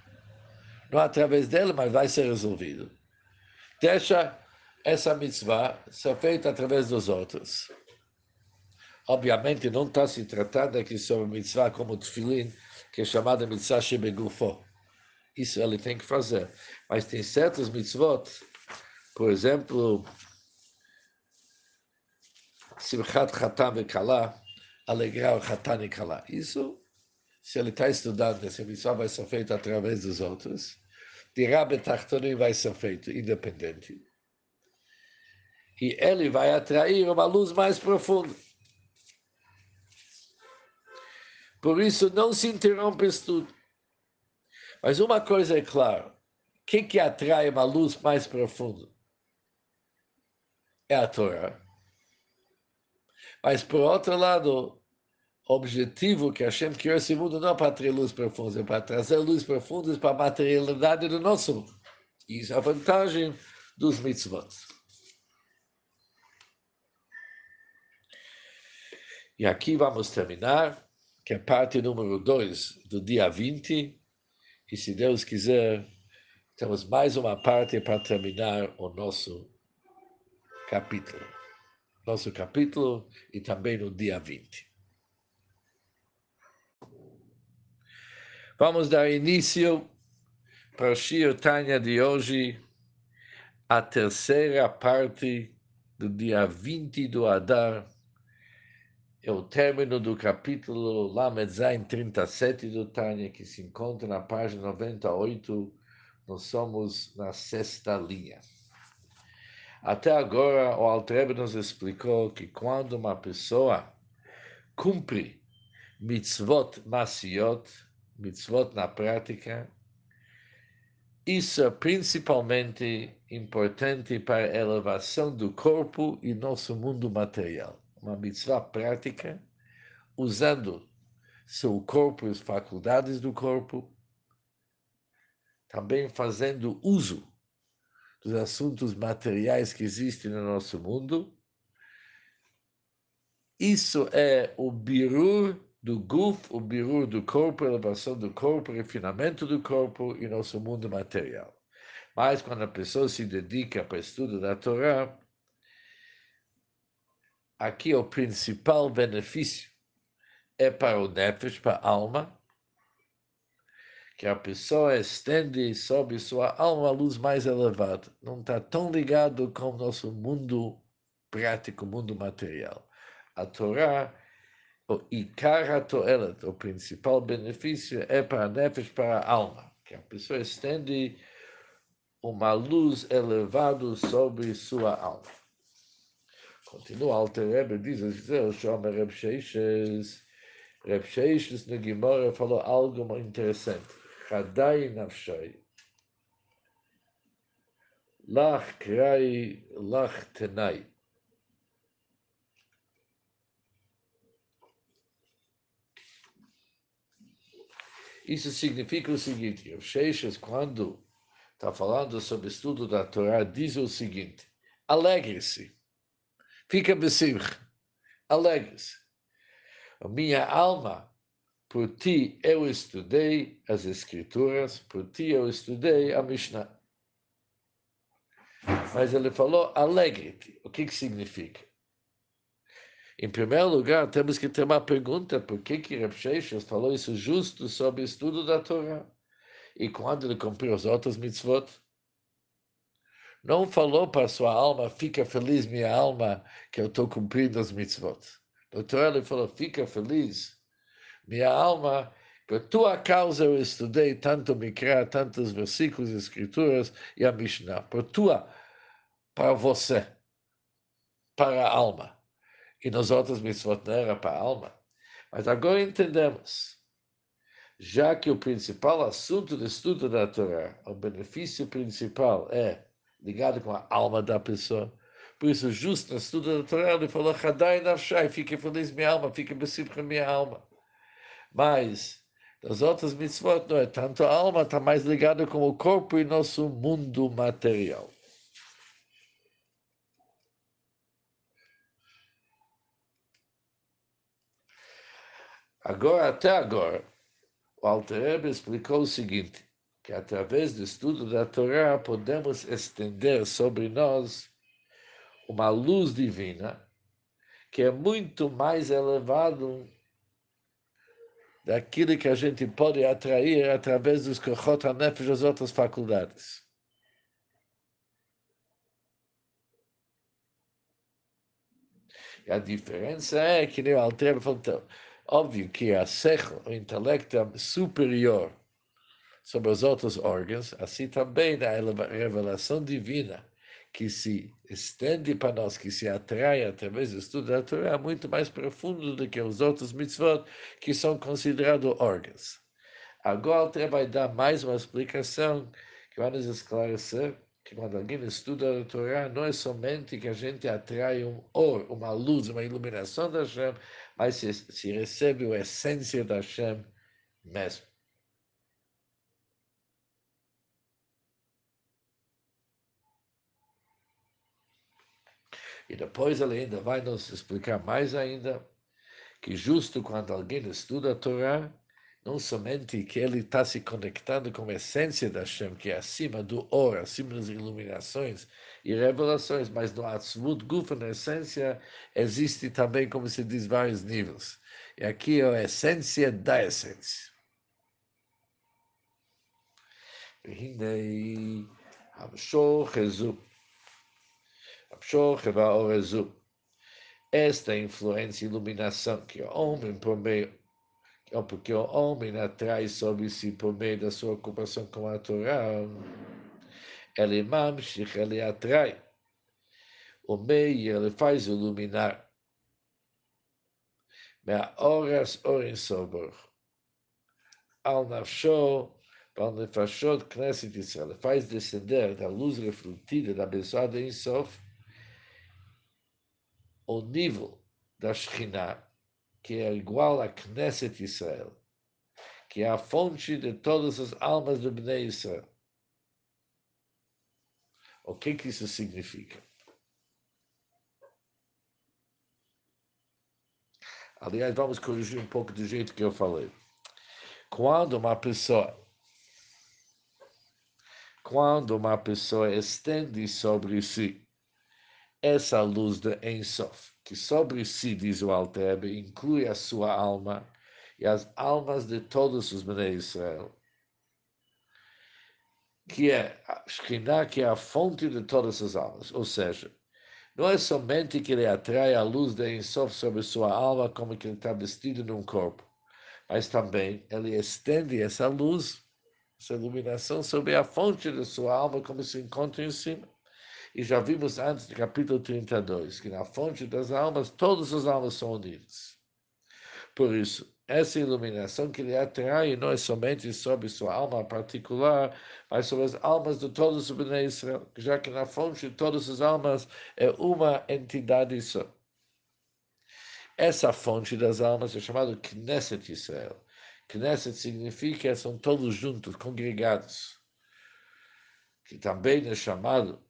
Não através dele, mas vai ser resolvido. Deixa essa mitzvah ser feita através dos outros. Obviamente, não está se tratando aqui sobre mitzvah como tefilin, que é chamada mitzvah shebegufo. Isso ele tem que fazer. Mas tem certos mitzvot, por exemplo, Simchat Chatan e Kalá, alegrar o Chatan e Kalá. Isso, se ele está estudando, essa mitzvah vai ser feita através dos outros. Dirá Betachtonim vai ser feito, independente. E ele vai atrair uma luz mais profunda. Por isso, não se interrompe o estudo. Mas uma coisa é clara. O que atrai uma luz mais profunda? É a Torá. Mas, por outro lado, o objetivo que Hashem criou esse mundo não é para trazer luz profunda, é para trazer luz profunda para a materialidade do nosso mundo. Isso é a vantagem dos mitzvot. E aqui vamos terminar, que é a parte número 2 do dia 20. E, se Deus quiser, temos mais uma parte para terminar o nosso capítulo. Nosso capítulo e também no dia 20. Vamos dar início para o Shir Tanya de hoje, a terceira parte do dia 20 do Adar, é o término do capítulo Lamedzain 37 do Tânia, que se encontra na página 98, nós somos na sexta linha. Até agora, o Altrebe nos explicou que quando uma pessoa cumpre mitzvot masiot, mitzvot na prática, isso é principalmente importante para a elevação do corpo e nosso mundo material. Uma mitzvah prática, usando seu corpo e as faculdades do corpo, também fazendo uso dos assuntos materiais que existem no nosso mundo. Isso é o birur do guf, o birur do corpo, elevação do corpo, refinamento do corpo e nosso mundo material. Mas quando a pessoa se dedica para o estudo da Torá, aqui o principal benefício é para o nefesh, para a alma, que a pessoa estende sobre sua alma a luz mais elevada. Não está tão ligado com o nosso mundo prático, mundo material. A Torá, o Ikar HaToelet, o principal benefício é para a nefesh, para a alma, que a pessoa estende uma luz elevada sobre sua alma. Continua, Alter Rebbe diz, Reb Sheishes no Gemara falou algo interessante. Chadai nafshai, lach krai, lach tenai. Isso significa o seguinte, Reb Sheishes, quando está falando sobre o estudo da Torá, diz o seguinte, alegre-se, fica besimcha, alegre-se. Minha alma, por ti eu estudei as Escrituras, por ti eu estudei a Mishnah. Mas ele falou, alegre-te. O que significa? Em primeiro lugar, temos que ter uma pergunta, por que Reb Sheishes falou isso justo sobre o estudo da Torá? E quando ele cumpriu as outras mitzvot? Não falou para sua alma, fica feliz minha alma, que eu estou cumprindo as mitzvot. A Torá falou, fica feliz, minha alma, por tua causa eu estudei tanto Mikra, tantos versículos, escrituras e a Mishnah, para você, para a alma. E nas outras mitzvot não era para a alma. Mas agora entendemos, já que o principal assunto do estudo da Torá, o benefício principal é ligado com a alma da pessoa, por isso, justo no estudo da Torá, ele falou, Chadai nafshai, fique feliz minha alma, fique besimcha minha alma. Mas, nas outras mitzvot, não é tanto a alma, está mais ligado com o corpo e nosso mundo material. Agora, até agora, o Alter Rebbe explicou o seguinte, que através do estudo da Torá, podemos estender sobre nós uma luz divina, que é muito mais elevado daquilo que a gente pode atrair através dos kochot hanefesh, das outras faculdades. E a diferença é que nem o Alter falou, óbvio que a sechel, o intelecto é superior sobre os outros órgãos, assim também a revelação divina, que se estende para nós, que se atrai através do estudo da Torá, é muito mais profundo do que os outros mitzvot, que são considerados órgãos. Agora, o Alter vai dar mais uma explicação, que vai nos esclarecer, que quando alguém estuda a Torá, não é somente que a gente atrai um or, uma luz, uma iluminação da Hashem, mas se recebe a essência da Hashem mesmo. E depois ele ainda vai nos explicar mais ainda que justo quando alguém estuda a Torá, não somente que ele está se conectando com a essência da Hashem, que é acima do or, acima das iluminações e revelações, mas no Atzmut Guf, na essência, existe também, como se diz, vários níveis. E aqui é a essência da essência. Hinei Hamshor Chezu. esta influência e iluminação que o homem por meio, porque o homem atrai sobre si por meio da sua ocupação com a Torá, ele mamshich, ele atrai o meio, ele faz iluminar. Mea horas orin sobor. Al nafsho, al nefashot Knesset Israel. Ele faz descender da luz refletida da abençoada em Sof o nível da Shekhinah, que é igual a Knesset Israel, que é a fonte de todas as almas do Bnei Israel. O que isso significa? Aliás, vamos corrigir um pouco do jeito que eu falei. Quando uma pessoa estende sobre si essa luz de Ein Sof, que sobre si, diz o Alter Rebbe, inclui a sua alma e as almas de todos os Bnei Israel, que é a Shekhinah, que é a fonte de todas as almas, ou seja, não é somente que ele atrai a luz de Ein Sof sobre sua alma como que ele está vestido num corpo, mas também ele estende essa luz, essa iluminação sobre a fonte de sua alma como se encontra em cima. E já vimos antes no capítulo 32, que na fonte das almas, todas as almas são unidas. Por isso, essa iluminação que ele atrai não é somente sobre sua alma particular, mas sobre as almas de todos os Bnei Israel, já que na fonte de todas as almas é uma entidade só. Essa fonte das almas é chamada Knesset Israel. Knesset significa que são todos juntos, congregados, que também é chamado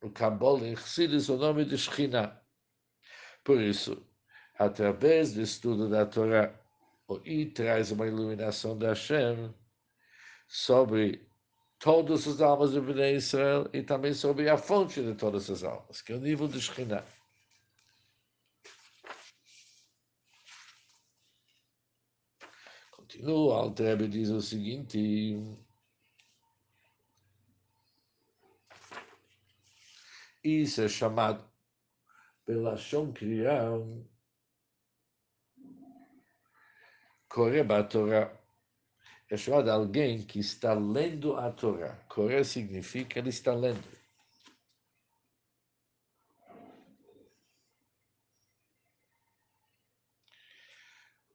no Cabal em Chassidus o nome de Shekhinah. Por isso, através do estudo da Torá, o I traz uma iluminação da Hashem sobre todas as almas do Bnei Israel e também sobre a fonte de todas as almas, que é o nível de Shekhinah. Continua, o Alter Rebbe diz o seguinte: isso é chamado pela Shon Kriah Coré a Torá, é chamado alguém que está lendo a Torá. Coré significa ele está lendo.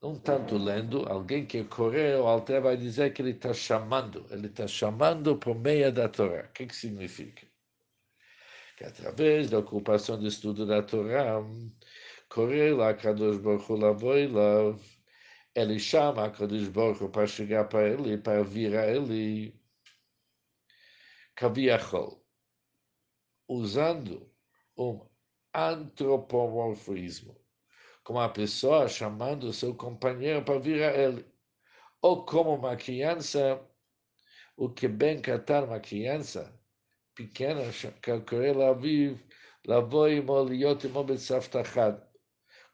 Não tanto lendo, alguém que é Coré, o Alter vai dizer que ele está chamando por meio da Torá. O que significa? Que através da ocupação do estudo da Torá, Coré lá, Kadosh Baruch Hu Lavoi lá, ele chama a Kadosh Baruch Hu para chegar para ele, para vir a ele, Kaviachol, usando antropomorfismo, como a pessoa chamando o seu companheiro para vir a ele, ou como uma criança, o que bem catar uma criança pequena,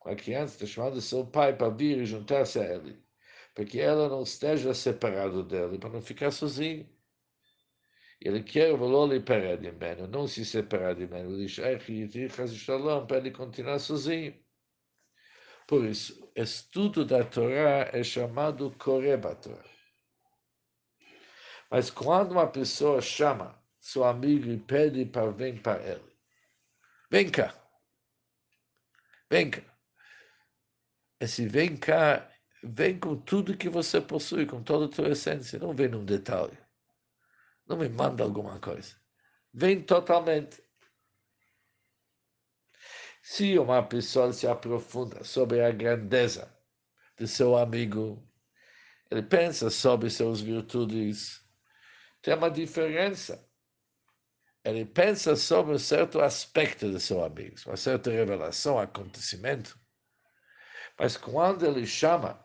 a criança está chamando seu pai para vir e juntar-se a ele, para que ela não esteja separada dele, para não ficar sozinha. Ele quer não se separar de mim, para ele continuar sozinho. Por isso, estudo da Torá é chamado Coré a Torá. Mas quando uma pessoa chama seu amigo e pede para vir para ele, vem cá. Esse vem cá, vem com tudo que você possui, com toda a tua essência. Não vem num detalhe. Não me manda alguma coisa. Vem totalmente. Se uma pessoa se aprofunda sobre a grandeza de seu amigo, ele pensa sobre suas virtudes, tem uma diferença. Ele pensa sobre um certo aspecto de seu amigo, uma certa revelação, acontecimento. Mas quando ele chama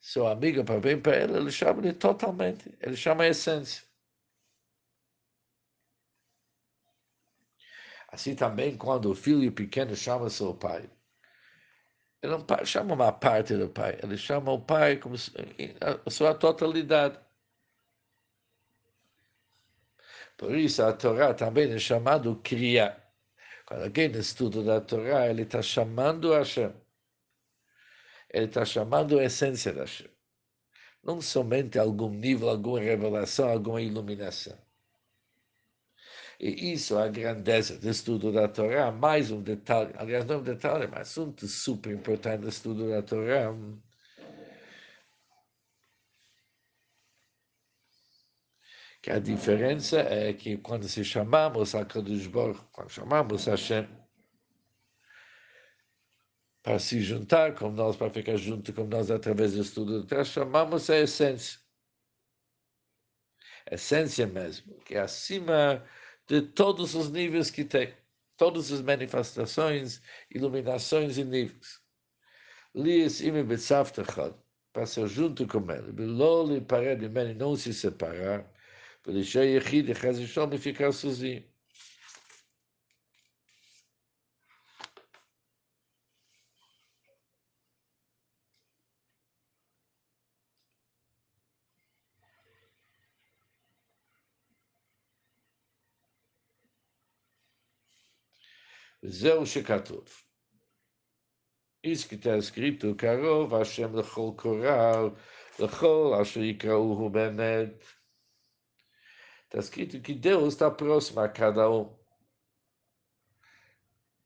seu amigo para vir para ele, ele chama ele totalmente, ele chama a essência. Assim também, quando o filho pequeno chama seu pai, ele não chama uma parte do pai, ele chama o pai como a sua totalidade. Por isso, a Torá também é chamada Kriah. Quando alguém estuda da Torá, ele está chamando Hashem. Ele está chamando a essência da Hashem. Não somente algum nível, alguma revelação, alguma iluminação. E isso é a grandeza do estudo da Torá. Mais um detalhe, aliás, não é um detalhe, mas um assunto super importante do estudo da Torá. Que a diferença é que quando se chamamos a Kadosh Baruch Hu, quando chamamos Hashem, para se juntar com nós, para ficar junto com nós através do estudo da Torá, chamamos a essência. Essência mesmo, que é acima de todos os níveis que tem, todas as manifestações, iluminações e níveis. Lies imi b'tzavtachad, para ser junto com ele, b'lo lipareh mimeni, não se separar, b'lisho yechid echazishom, e ficar sozinho. זהו שכתוב. Isso que está escrito, קרוב השם לכל קורא, לכל אשר יקראוהו באמת. Está escrito que Deus está próximo a cada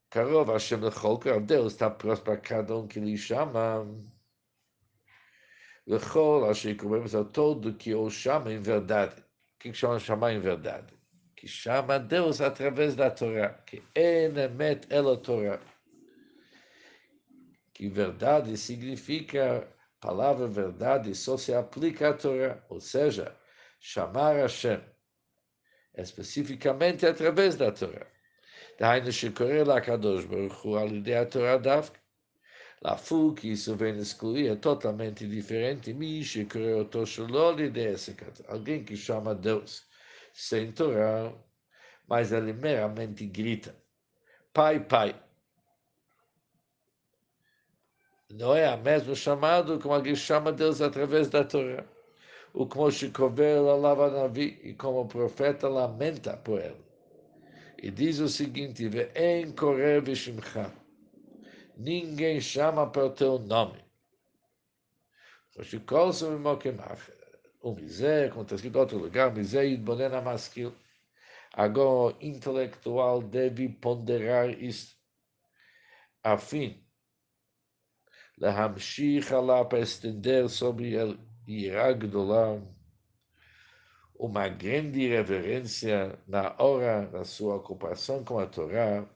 קרוב השם לכל קורא, Deus está próximo a cada que lhe chama. לכל אשר יקראוהו באמת, todo que o chama em verdade. O que chama chamar em verdade? Que chama Deus através da Torá, que emet ela Torá. Que verdade significa, palavra verdade só se aplica à Torá, ou seja, chamar Hashem, especificamente através da Torá. Daí nos corre lá Kadosh Baruch Hu, a ideia da Torá davka. Lá fu que isso vem excluir, é totalmente diferente. Mi se corre o tosholol ideia secata. Alguém que chama Deus sem Torá, mas ele meramente grita, Pai, Pai. Não é o mesmo chamado como alguém chama Deus através da Torá. O como Shikovel alava Navi, e como o profeta lamenta por ele. E diz o seguinte, Ve'en koreh b'shimcha, ninguém chama pelo teu nome. Shikosu v'mokemach, o misé, como está escrito em outro lugar, misé yidbonen amaskil. Agora o intelectual deve ponderar isto, a fim de hamshich alá, para estender sobre ele yirá gdolá, uma grande reverência na hora da sua ocupação com a Torá,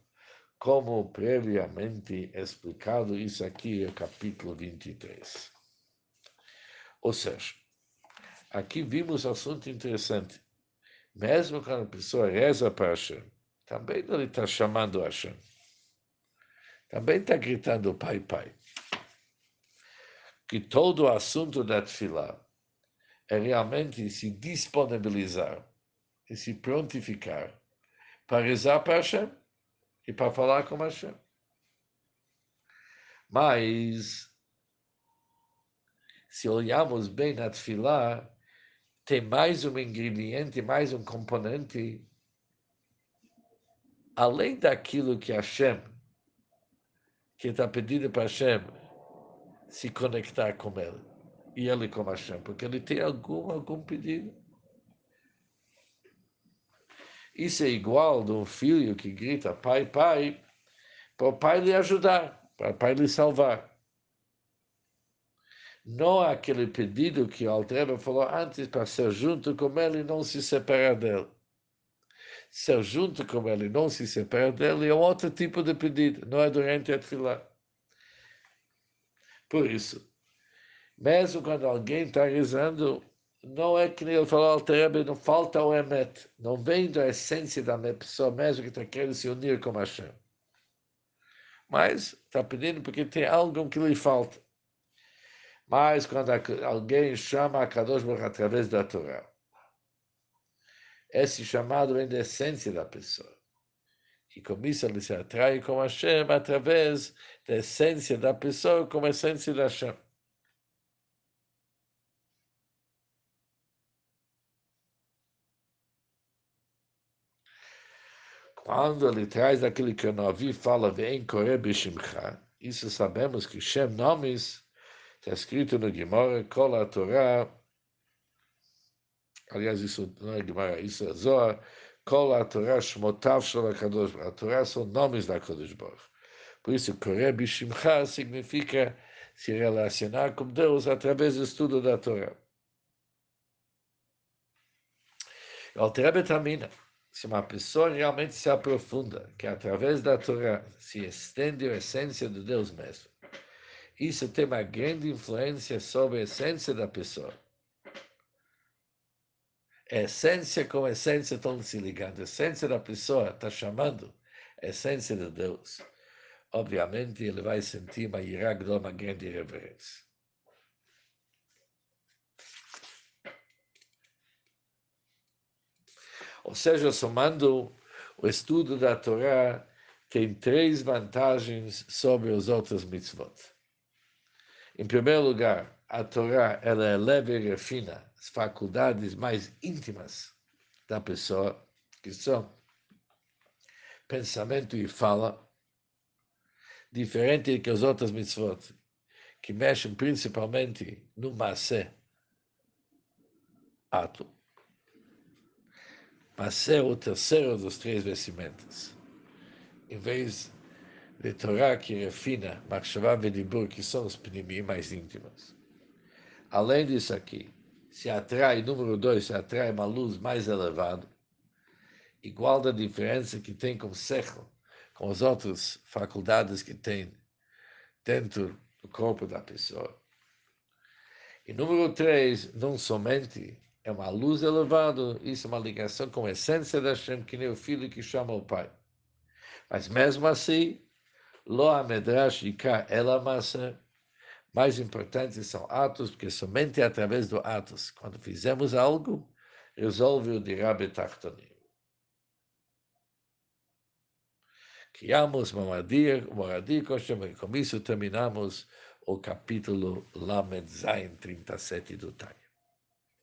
como previamente explicado, isso aqui é o capítulo 23. Ou seja, aqui vimos um assunto interessante. Mesmo quando a pessoa reza para Hashem, também ele está chamando Hashem. Também está gritando Pai, Pai. Que todo o assunto da Tefilá é realmente se disponibilizar e se prontificar para rezar para Hashem e para falar com Hashem. Mas, se olharmos bem na Tefilá, tem mais um ingrediente, mais um componente, além daquilo que Hashem, que está pedindo para Hashem se conectar com ele, e ele com Hashem, porque ele tem algum pedido. Isso é igual de um filho que grita, Pai, Pai, para o pai lhe ajudar, para o pai lhe salvar. Não aquele pedido que o Alter Rebbe falou antes para ser junto com ele e não se separar dele. Ser junto com ele e não se separar dele é um outro tipo de pedido, não é durante a Tefilá. Por isso, mesmo quando alguém está rezando, não é que ele falou, Alter Rebbe, não falta o emet, não vem da essência da minha pessoa, mesmo que está querendo se unir com Hashem. Mas está pedindo porque tem algo que lhe falta. Mas quando alguém chama a Kadosh Baruch Hu através da Torá, esse chamado vem da essência da pessoa. E com isso ele se atrai com Hashem através da essência da pessoa, como a essência da Hashem. Quando ele traz aquilo que o Navi fala, vem Koreh Bishimcha, isso sabemos que Shem Nomis está escrito no Gemara, Kol HaTorah, aliás, isso não é Gemara, isso é Zohar, Kol HaTorah Shmotav Shel HaKadosh Baruch Hu, a Torah são nomes da HaKadosh Baruch Hu. Por isso, Koreh Bishimcha significa se relacionar com Deus através do estudo da Torah. Alter Rebbe termina, se uma pessoa realmente se aprofunda, que através da Torá se estende a essência de Deus mesmo, isso tem uma grande influência sobre a essência da pessoa. A essência com a essência estão se ligando, a essência da pessoa está chamando a essência de Deus. Obviamente ele vai sentir uma iragdó, uma grande reverência. Ou seja, somando o estudo da Torá, tem três vantagens sobre os outros mitzvot. Em primeiro lugar, a Torá ela eleva e refina as faculdades mais íntimas da pessoa, que são pensamento e fala, diferente que os outros mitzvot, que mexem principalmente no maasé, ato. Mas é o terceiro dos três vestimentos. Em vez de Torá que refina, Machshavá Vedibur, que são os pnimim mais íntimos. Além disso aqui, se atrai, número 2, se atrai uma luz mais elevada, igual da diferença que tem com o sechel, com as outras faculdades que tem dentro do corpo da pessoa. E número 3, não somente é uma luz elevada, isso é uma ligação com a essência da Hashem, que nem o filho que chama o pai. Mas mesmo assim, lo amedrash yikar ela masa, mais importantes são atos, porque somente através dos atos, quando fizemos algo, resolve o dirá betachtonim. Criamos moradia com Hashem, e com isso terminamos o capítulo Lamed Zayin 37 do Tânia.